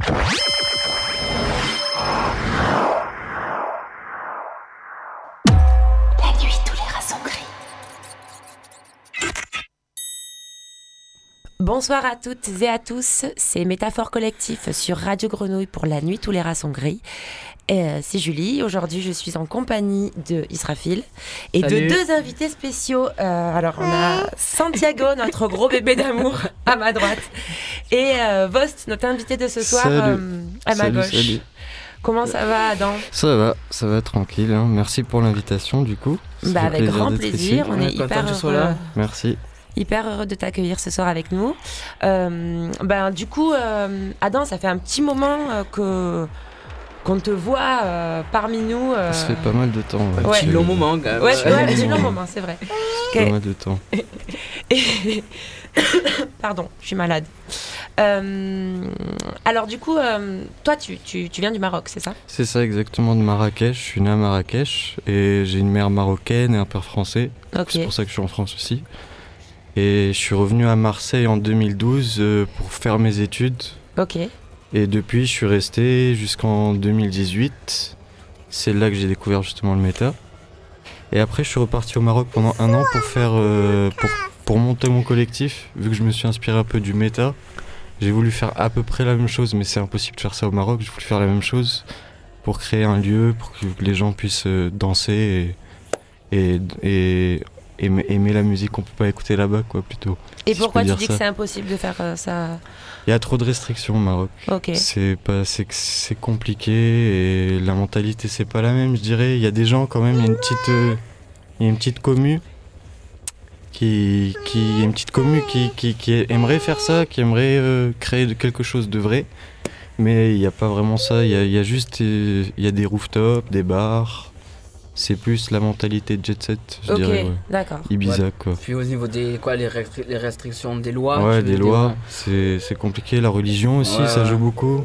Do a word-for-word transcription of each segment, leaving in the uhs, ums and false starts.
La nuit, tous les rats sont gris. Bonsoir à toutes et à tous, c'est Métaphore Collectif sur Radio Grenouille pour La Nuit, tous les rats sont gris. Euh, c'est Julie, aujourd'hui je suis en compagnie de Israfil et Salut. de deux invités spéciaux. Euh, alors on a Santiago, notre gros bébé d'amour à ma droite, et euh, Vost, notre invité de ce soir euh, à ma salut, gauche. Salut. Comment ça va, Adam ? Ça va, ça va tranquille. Hein. Merci pour l'invitation du coup. Bah, avec grand plaisir, on est hyper heureux. Merci. Hyper heureux de t'accueillir ce soir avec nous. Euh, ben, du coup, euh, Adam, ça fait un petit moment euh, que... qu'on te voit euh, parmi nous. Euh... Ça fait pas mal de temps. Ouais. Ouais. Un petit long moment. Quand même. Ouais, tu vois, un petit long moment, c'est vrai. Okay. Pas mal de temps. Pardon, je suis malade. Euh... Alors du coup, euh, toi, tu, tu, tu viens du Maroc, c'est ça ? C'est ça, exactement, de Marrakech. Je suis né à Marrakech et j'ai une mère marocaine et un père français. Okay. C'est pour ça que je suis en France aussi. Et je suis revenu à Marseille en deux mille douze euh, pour faire mes études. Ok. Et depuis, je suis resté jusqu'en deux mille dix-huit. C'est là que j'ai découvert justement le méta. Et après, je suis reparti au Maroc pendant un an pour faire, euh, pour, pour monter mon collectif. Vu que je me suis inspiré un peu du méta, j'ai voulu faire à peu près la même chose, mais c'est impossible de faire ça au Maroc. J'ai voulu faire la même chose pour créer un lieu, pour que les gens puissent danser et, et, et aimer, aimer la musique qu'on peut pas écouter là-bas, quoi, plutôt. Et si pourquoi tu dis ça. Que c'est impossible de faire euh, ça ? Il y a trop de restrictions au Maroc. Okay. C'est pas, c'est, c'est compliqué et la mentalité c'est pas la même, je dirais. Il y a des gens quand même, il y a une petite, euh, il y a une petite commu qui, qui, une petite commu qui, qui, qui aimerait faire ça, qui aimerait euh, créer quelque chose de vrai. Mais il n'y a pas vraiment ça. Il y a, il y a juste, euh, il y a des rooftops, des bars. C'est plus la mentalité de jet set, je okay, dirais. Ouais. D'accord. Ibiza, ouais. Quoi. Puis au niveau des quoi, les, restri- les restrictions des lois. Ouais, des lois, dire, c'est, c'est compliqué. La religion aussi, ouais, ça joue beaucoup.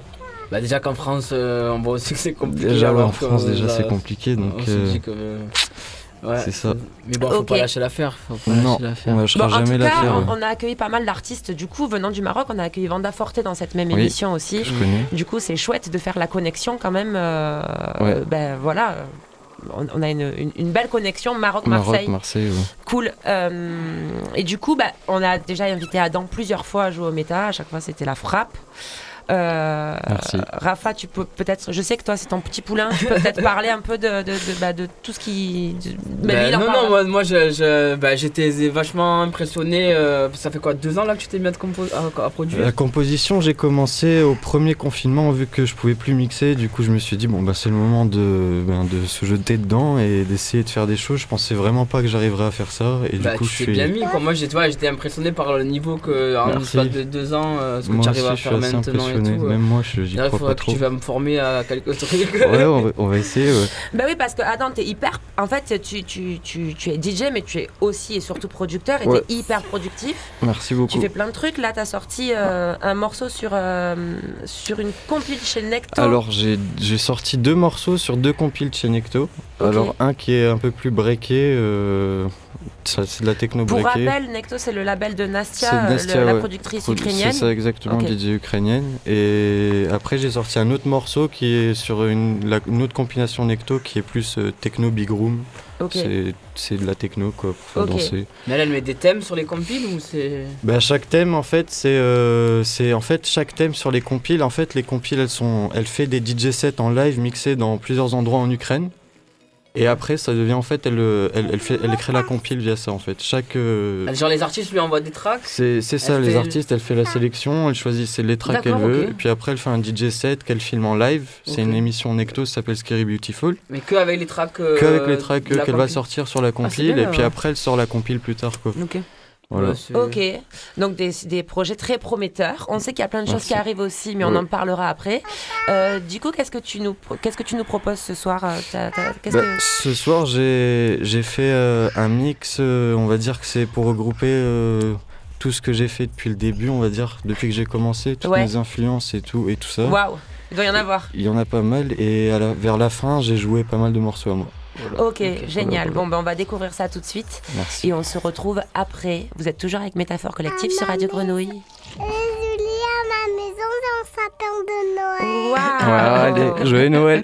Bah déjà qu'en France, euh, on voit aussi que c'est compliqué. Déjà, ouais, en France, déjà, c'est compliqué. Donc, on euh... se dit que... Ouais, c'est ça. Mais bon, faut okay. pas lâcher l'affaire. Faut pas non, lâcher l'affaire. On lâchera bon, jamais en tout l'affaire. Cas, ouais. On a accueilli pas mal d'artistes du coup venant du Maroc. On a accueilli Vanda Forte dans cette même oui, émission aussi. Je connais. Du coup, c'est chouette de faire la connexion quand même. Euh, ouais. Ben voilà. On a une, une, une belle connexion Maroc-Marseille. Maroc, Marseille, ouais. Cool. Euh, et du coup, bah, on a déjà invité Adam plusieurs fois à jouer au méta. À chaque fois, c'était la frappe. Euh, Merci. Rafa, tu peux peut-être. Je sais que toi, c'est ton petit poulain. Tu peux peut-être parler un peu de, de, de, bah, de tout ce qui. De, bah, non, non, moi, moi je, je, bah, j'étais vachement impressionné. Euh, ça fait quoi, deux ans là que tu t'es mis à, compo- à, à produire ? La composition, j'ai commencé au premier confinement vu que je pouvais plus mixer. Du coup, je me suis dit, bon, bah, c'est le moment de, bah, de se jeter dedans et d'essayer de faire des choses. Je pensais vraiment pas que j'arriverais à faire ça. Et bah, du coup, je suis. bien mis, quoi. Moi, j'ai, ouais, j'étais impressionné par le niveau que, en l'espace de deux ans, euh, ce que tu arrives à faire maintenant. Tout, même ouais. moi, je n'y crois pas que trop. Tu vas me former à quelque truc. Ouais, on va, on va essayer. Ouais. Bah oui, parce que Adam, t'es hyper. En fait, tu, tu, tu, tu es D J, mais tu es aussi et surtout producteur. Et ouais. t'es hyper productif. Merci beaucoup. Tu fais plein de trucs. Là, t'as sorti euh, un morceau sur euh, sur une compile chez Nechto. Alors, j'ai j'ai sorti deux morceaux sur deux compiles chez Nechto. Okay. Alors, un qui est un peu plus breaké. Euh... Ça, c'est de la techno breakée. Pour rappel, Nechto, c'est le label de Nastia, Nastia le, la productrice ouais. ukrainienne. C'est ça, exactement, okay. D J ukrainienne. Et après, j'ai sorti un autre morceau qui est sur une, la, une autre compilation Nechto qui est plus euh, techno big room. Okay. C'est, c'est de la techno, quoi, pour faire okay. danser. Mais elle, elle met des thèmes sur les compiles ou c'est... Bah, chaque thème, en fait, c'est, euh, c'est... En fait, chaque thème sur les compiles, en fait, les compiles, elles sont... Elle fait des D J sets en live mixés dans plusieurs endroits en Ukraine. Et après, ça devient en fait, elle, elle, elle, fait, elle crée la compile via ça en fait. Chaque euh... genre les artistes lui envoient des tracks. C'est, c'est ça, elle les artistes, elle fait la sélection, elle choisit c'est les tracks D'accord, qu'elle okay. veut. Et puis après, elle fait un D J set qu'elle filme en live. Okay. C'est une émission Nechto, ça s'appelle Scary Beautiful. Mais que avec les tracks. Euh, que avec les tracks qu'elle compil. va sortir sur la compile. Ah, bien, et puis après, elle sort la compile plus tard, quoi. Ok. Voilà. Ok, donc des, des projets très prometteurs. On sait qu'il y a plein de choses Merci. qui arrivent aussi, mais ouais. on en parlera après. Euh, du coup, qu'est-ce que tu nous, qu'est-ce que tu nous proposes ce soir t'as, t'as, qu'est-ce bah, que... Ce soir, j'ai, j'ai fait euh, un mix, euh, on va dire que c'est pour regrouper euh, tout ce que j'ai fait depuis le début, on va dire, depuis que j'ai commencé, toutes ouais. mes influences et tout, et tout ça. Waouh, il doit y en avoir. Il y en a pas mal, et à la, vers la fin, j'ai joué pas mal de morceaux à moi. Voilà. Ok, okay, génial. Voilà, voilà. Bon, ben, on va découvrir ça tout de suite. Merci. Et on se retrouve après. Vous êtes toujours avec Métaphore Collective ah, sur Radio Grenouille. Et Julie, à ma maison, j'ai un sapin de Noël. Wow. Allez, joyeux Noël.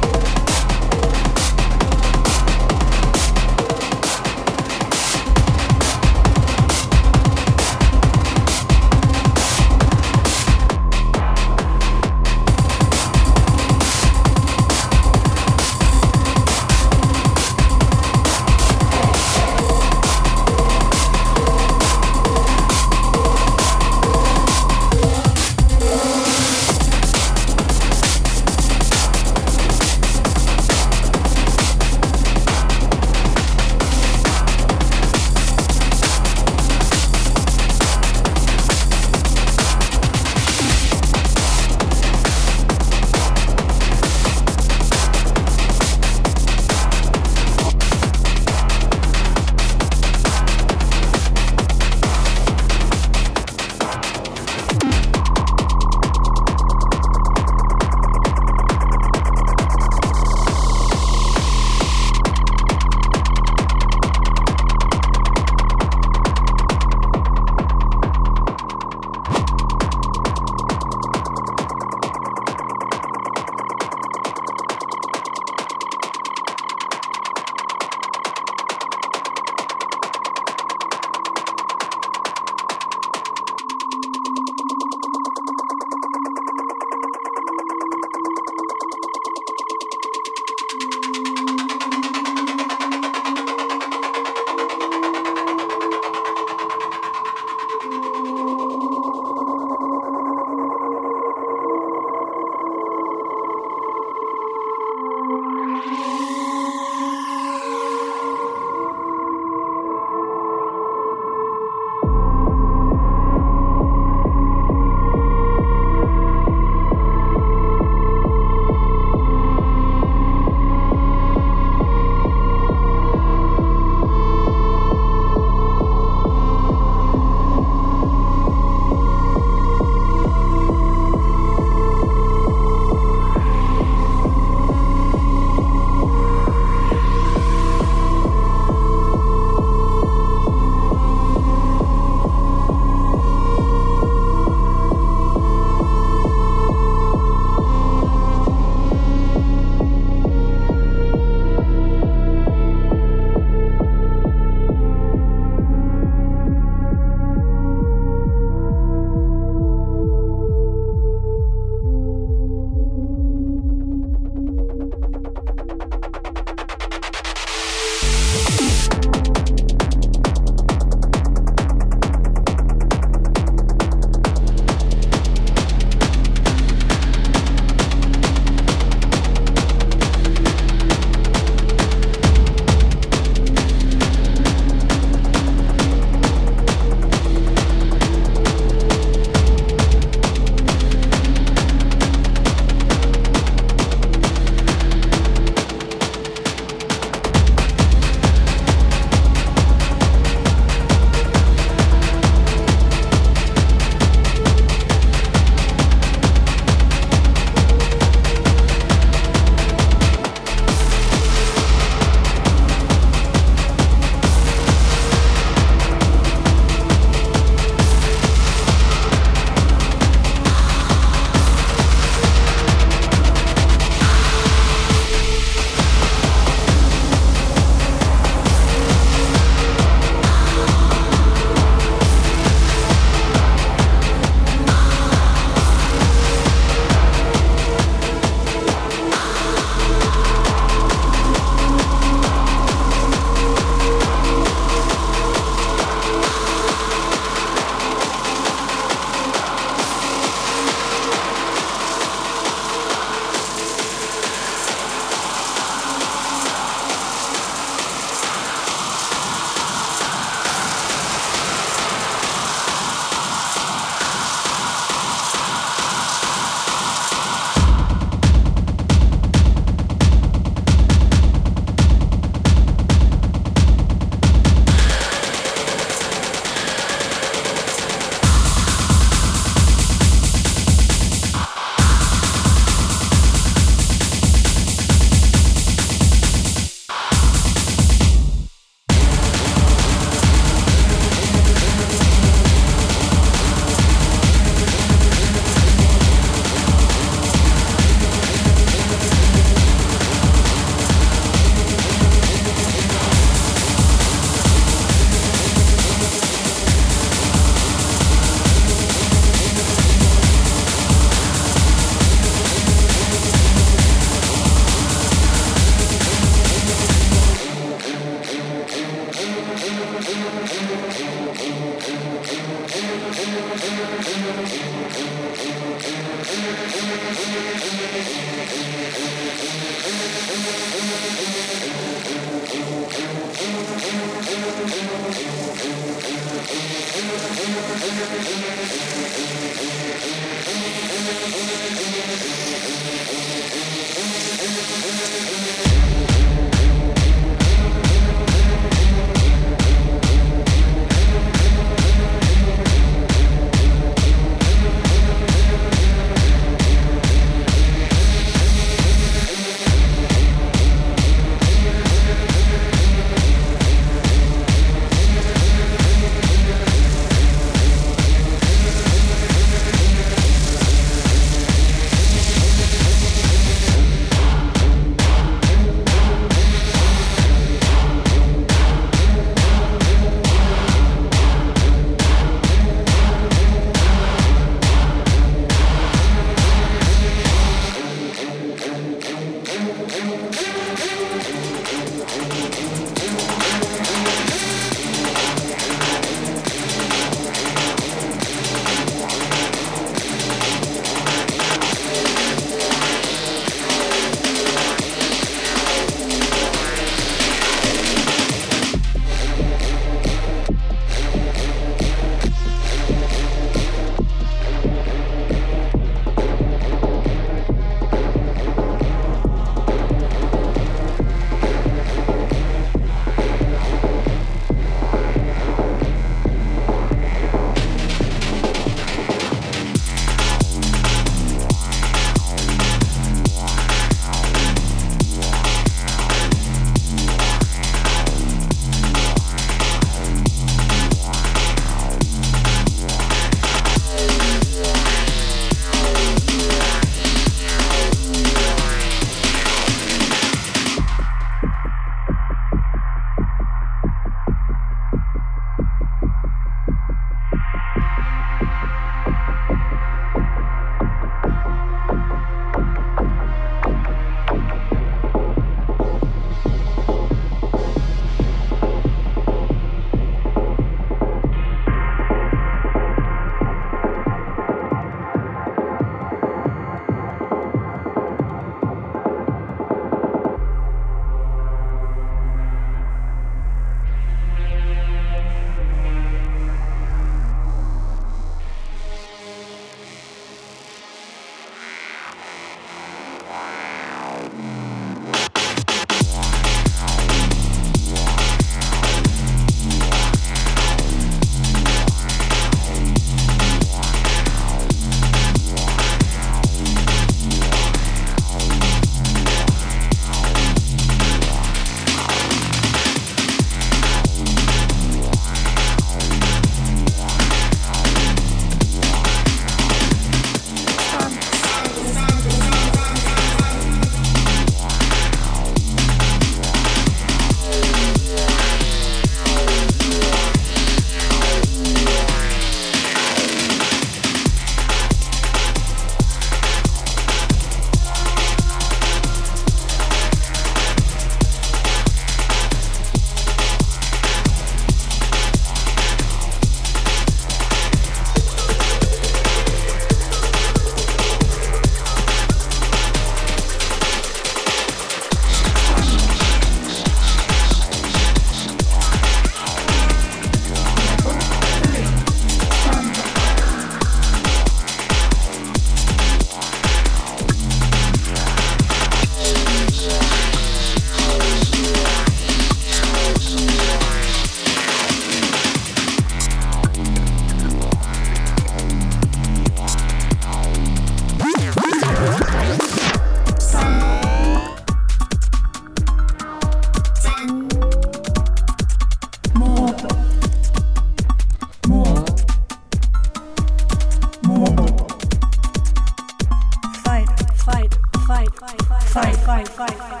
fight, fight, fight, fight.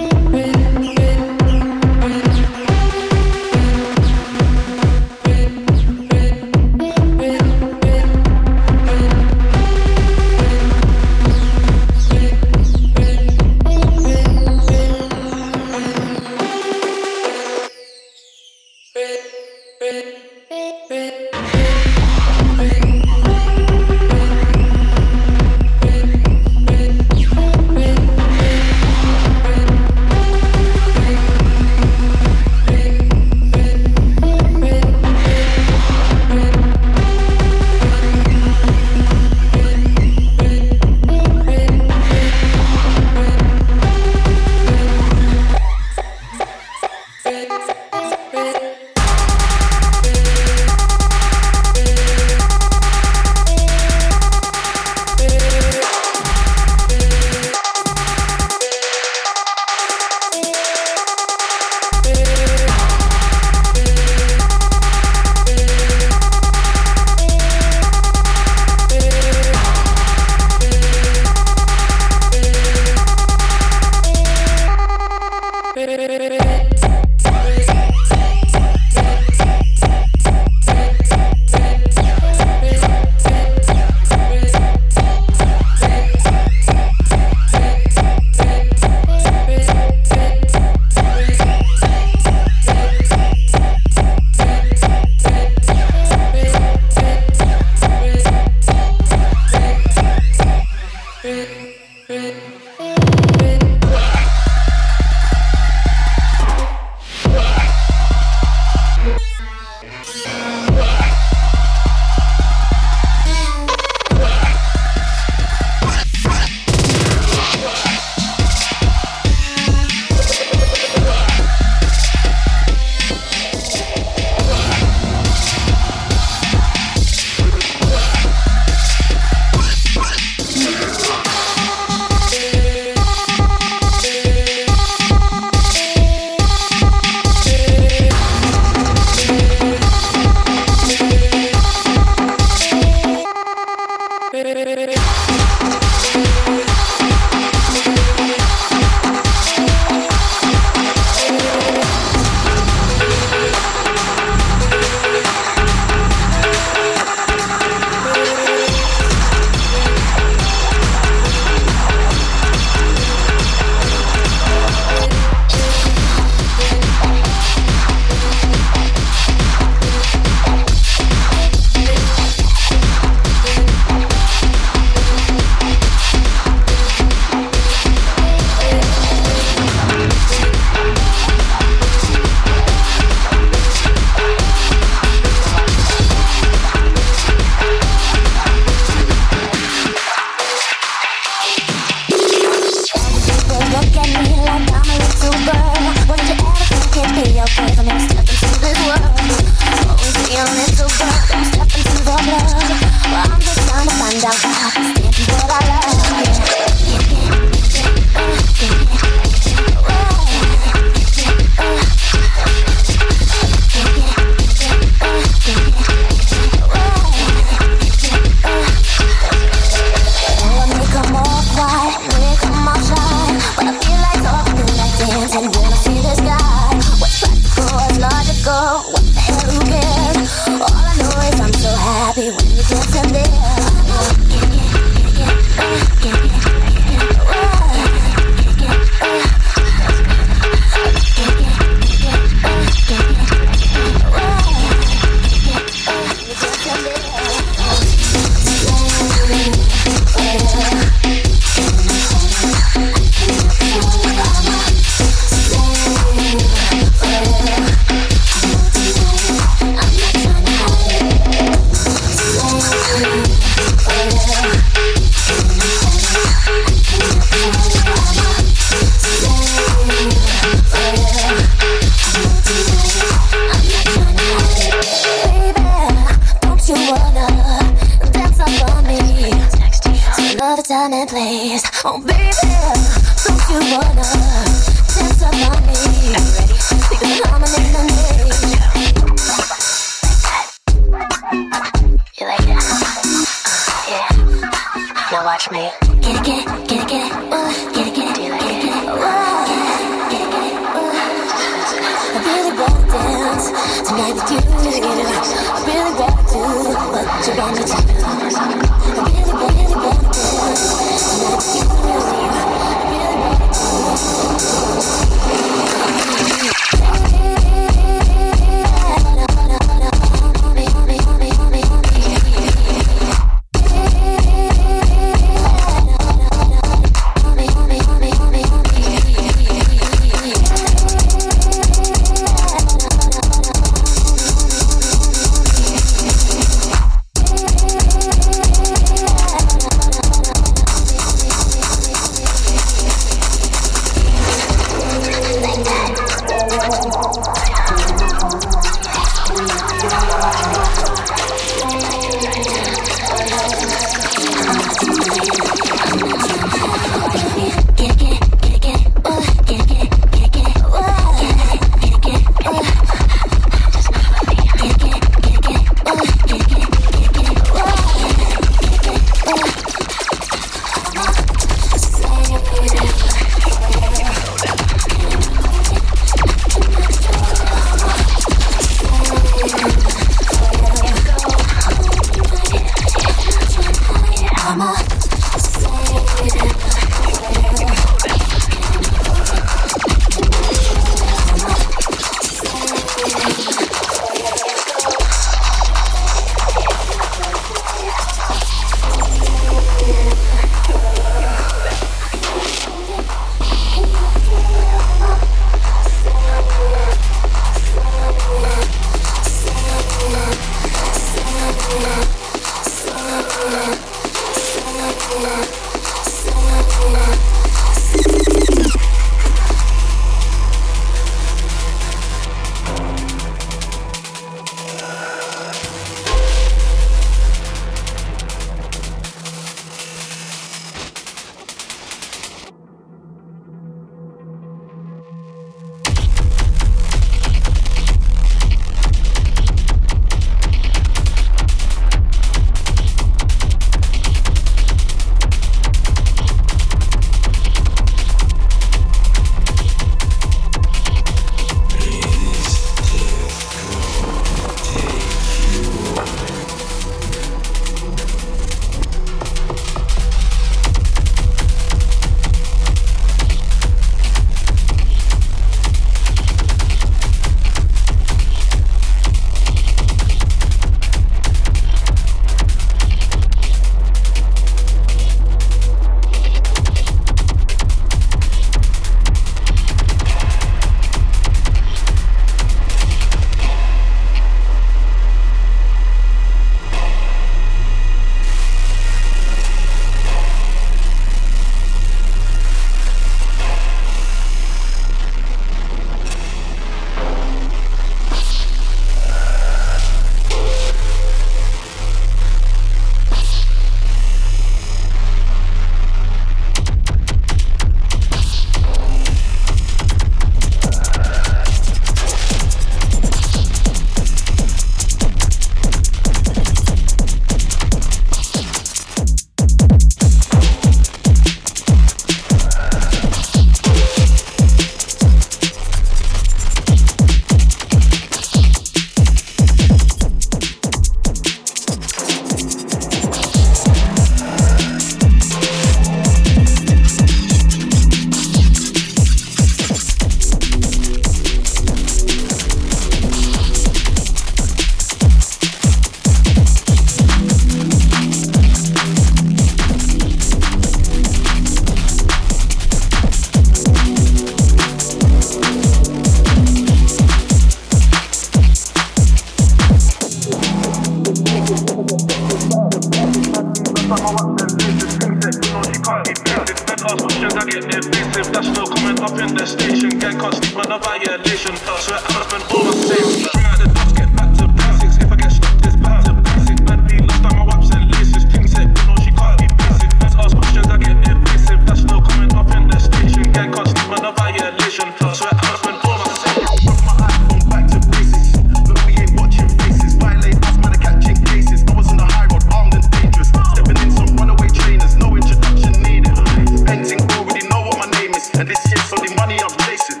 said constantly run a violation. So I must spend all my savings. Bring out the dogs, get back to basics. If I get shot, it's back to basics. I'd be lost on my waps and laces. Things that you know she can't be basic. Let's ask questions, I get invasive. That's no coming up in the station. Gang constantly run a violation. So I must spend all my savings. Brought my iPhone back to basics. But we ain't watching faces. Violate us, man, I catching cases. I was on the high road, armed and dangerous. Stepping in some runaway trainers, no introduction needed. Painting already know what my name is. And this shit's only money I'm chasing.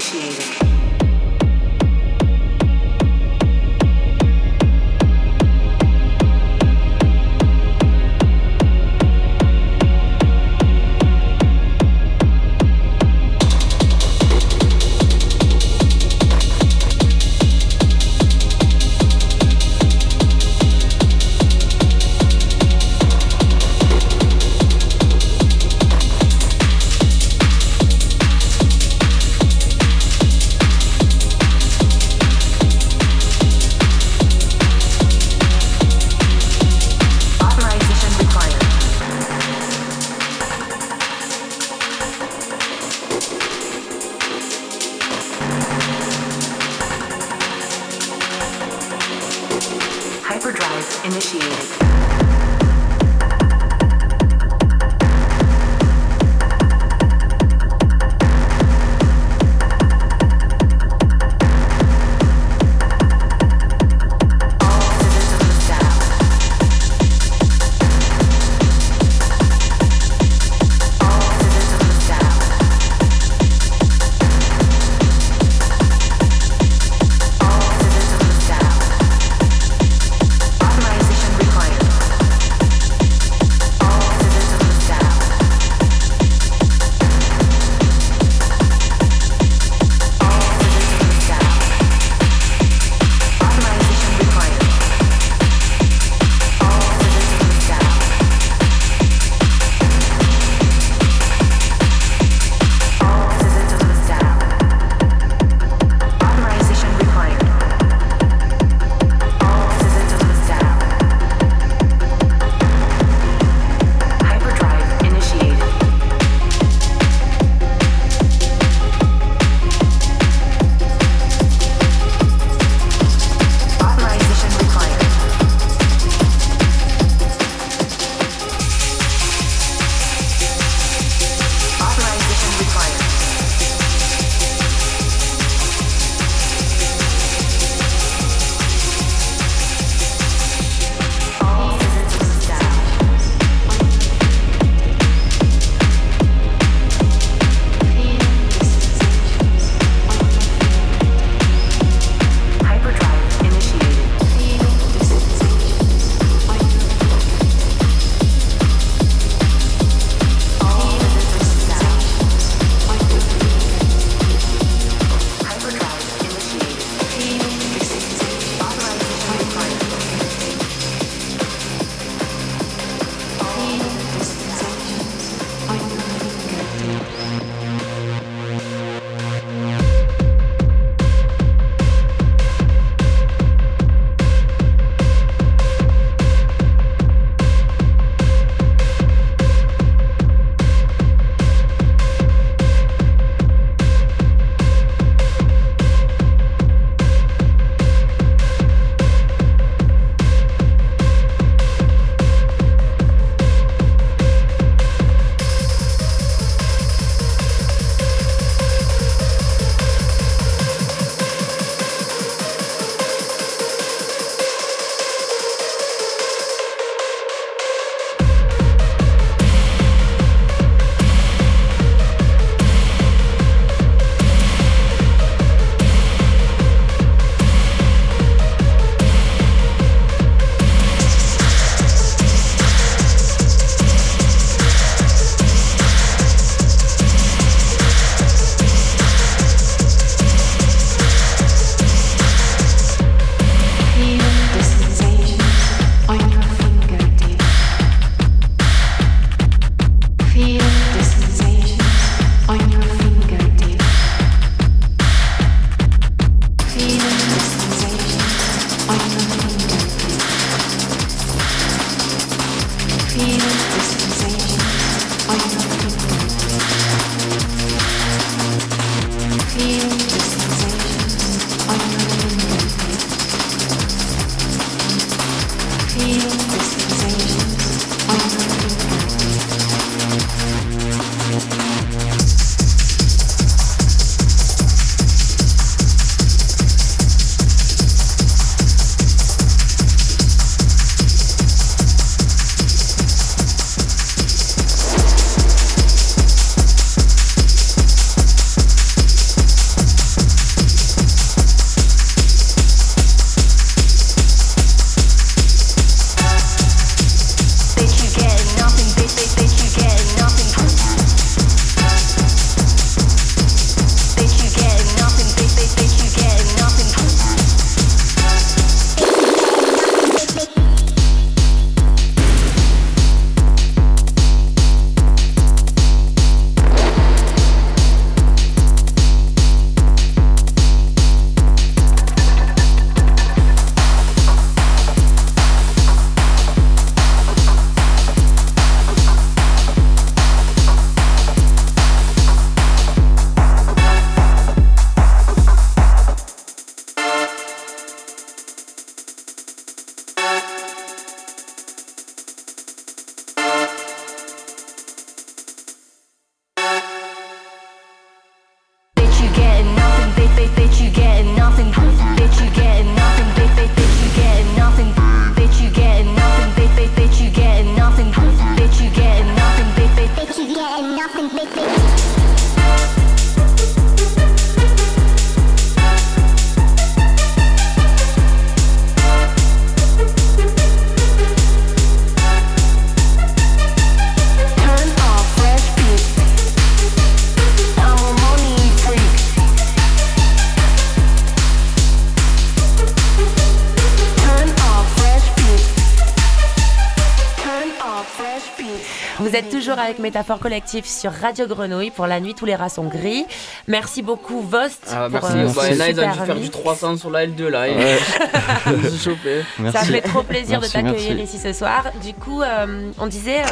Required. êtes toujours avec Métaphore Collectif sur Radio Grenouille pour La Nuit Tous les Rats Sont Gris. Merci beaucoup Vost. Ah, bah, merci. Pour, euh, bah, là ils ont dû faire du trois cents sur la L deux là. Ouais. Je suis chopé. Merci. Ça fait trop plaisir merci, de t'accueillir merci. Ici ce soir. Du coup, euh, on disait. Euh,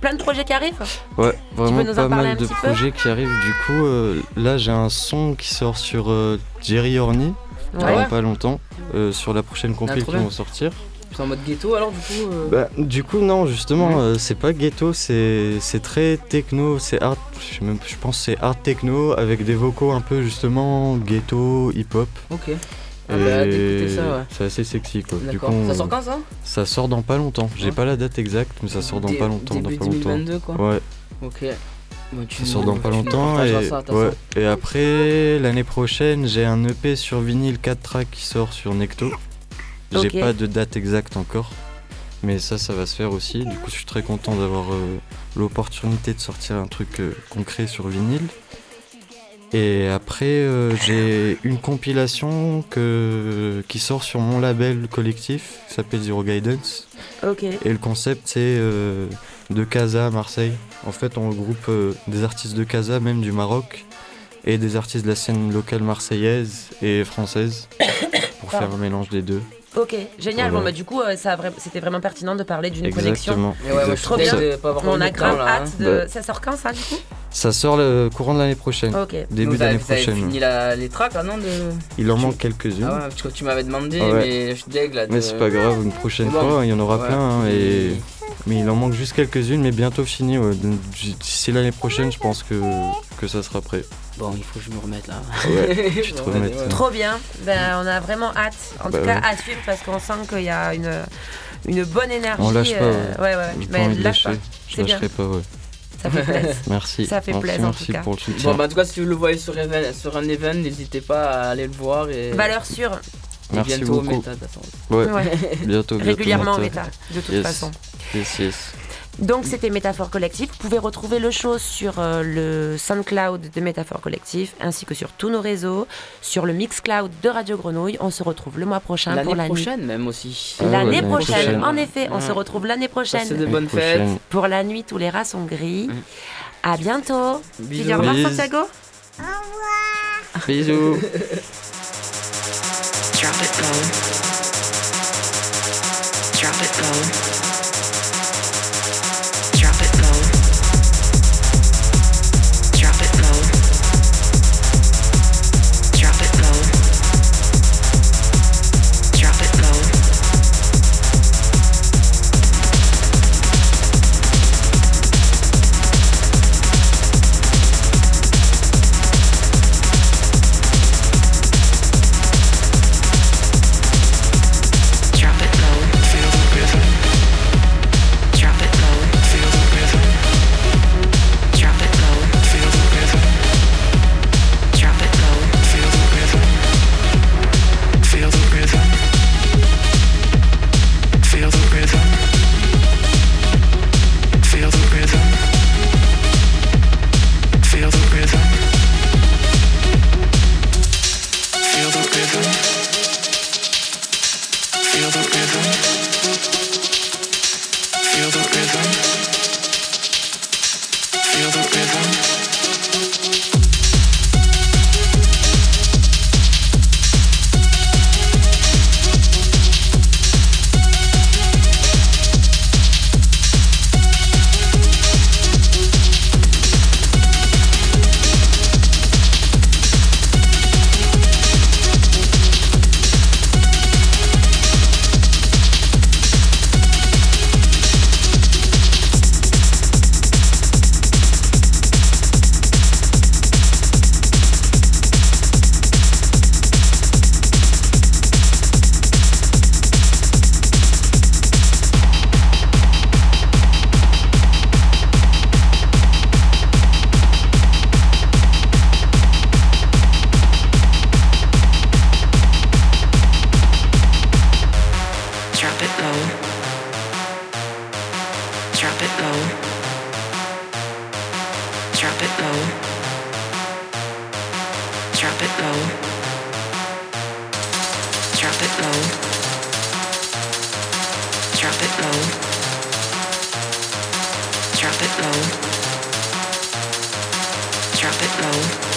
Plein de projets qui arrivent. Ouais, vraiment pas mal de projets qui arrivent. Du coup, euh, là j'ai un son qui sort sur euh, Jerry Orny, ouais. Avant pas longtemps, euh, sur la prochaine compil qui vont sortir. C'est en mode ghetto alors du coup euh... bah, du coup non justement ouais. euh, c'est pas ghetto, c'est, c'est très techno, c'est art, je, même, je pense que c'est art techno avec des vocaux un peu justement gâteau, hip-hop. Ok. Ah bah, d'écouter ça, ouais. C'est assez sexy quoi. Du coup, ça sort quand ça ? Ça sort dans pas longtemps. J'ai ouais. pas la date exacte, mais ça sort dans Dé- pas longtemps. Début dans pas longtemps. deux mille vingt-deux quoi. Ouais. Ok. Bah, ça sort dans pas longtemps et, ça, ouais. et après l'année prochaine j'ai un E P sur vinyle quatre tracks qui sort sur Nechto. J'ai okay. pas de date exacte encore, mais ça ça va se faire aussi. Du coup je suis très content d'avoir euh, l'opportunité de sortir un truc euh, concret sur vinyle. Et après, euh, j'ai une compilation que, qui sort sur mon label collectif, qui s'appelle Zero Guidance. Okay. Et le concept, c'est euh, de Casa à Marseille. En fait, on regroupe euh, des artistes de Casa, même du Maroc, et des artistes de la scène locale marseillaise et française, pour ah. faire un mélange des deux. Ok, génial. Voilà. Bon, bah, du coup, euh, ça vra- c'était vraiment pertinent de parler d'une Exactement. Connexion. Ouais, ouais, je trouve bien. De pas avoir on a grave temps, hâte de. Bah. Ça sort quand ça, du coup ? Ça sort le courant de l'année prochaine. Ok. Début d'année prochaine. Fini la, les tracks, là, non de... Il en tu... manque quelques-unes. Ah ouais, parce que tu m'avais demandé, ah ouais. mais je deg là. De... Mais c'est pas grave, une prochaine ouais. fois, il y en aura ouais. plein. Hein, et... Mais il en manque juste quelques-unes, mais bientôt fini. Ouais. D'ici l'année prochaine, je pense que, que ça sera prêt. Bon, il faut que je me remette là. Ouais, je suis trop remette. Ouais. Trop bien. Ben, on a vraiment hâte. En bah tout cas, ouais. à suivre parce qu'on sent qu'il y a une, une bonne énergie. On lâche pas. Euh... Ouais, ouais. Je ben, lâche pas. Je c'est lâcherai bien. Pas, ouais. Ça fait plaisir. Merci. Ça fait plaisir en tout cas. Merci pour le soutien. Bon, bah, en tout cas, si vous le voyez sur, even, sur un event, n'hésitez pas à aller le voir. Et... Valeur sûre. Et merci bientôt beaucoup. Bientôt au méta, ouais. ouais. bientôt, bientôt régulièrement au méta, de toute yes. façon. Yes, yes. Donc c'était Métaphore Collectif. Vous pouvez retrouver le show sur euh, le SoundCloud de Métaphore Collectif, ainsi que sur tous nos réseaux, sur le Mixcloud de Radio Grenouille. On se retrouve le mois prochain l'année pour l'année prochaine nuit. Même aussi. Ah, l'année, l'année prochaine, prochaine. En effet, on ouais. se retrouve l'année prochaine. C'est de bonnes fêtes pour La Nuit Tous les Rats Sont Gris. Mmh. À bientôt. Bisous. Tu dis au revoir Santiago. Au revoir. Bisous. Drop it low. Drop it low. Drop it low. Drop it low. Drop it low. Drop it low. Drop it low. Drop it low. Drop it low. Drop it low.